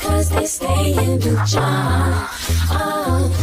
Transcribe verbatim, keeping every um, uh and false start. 'Cause they stay in the jar. Oh.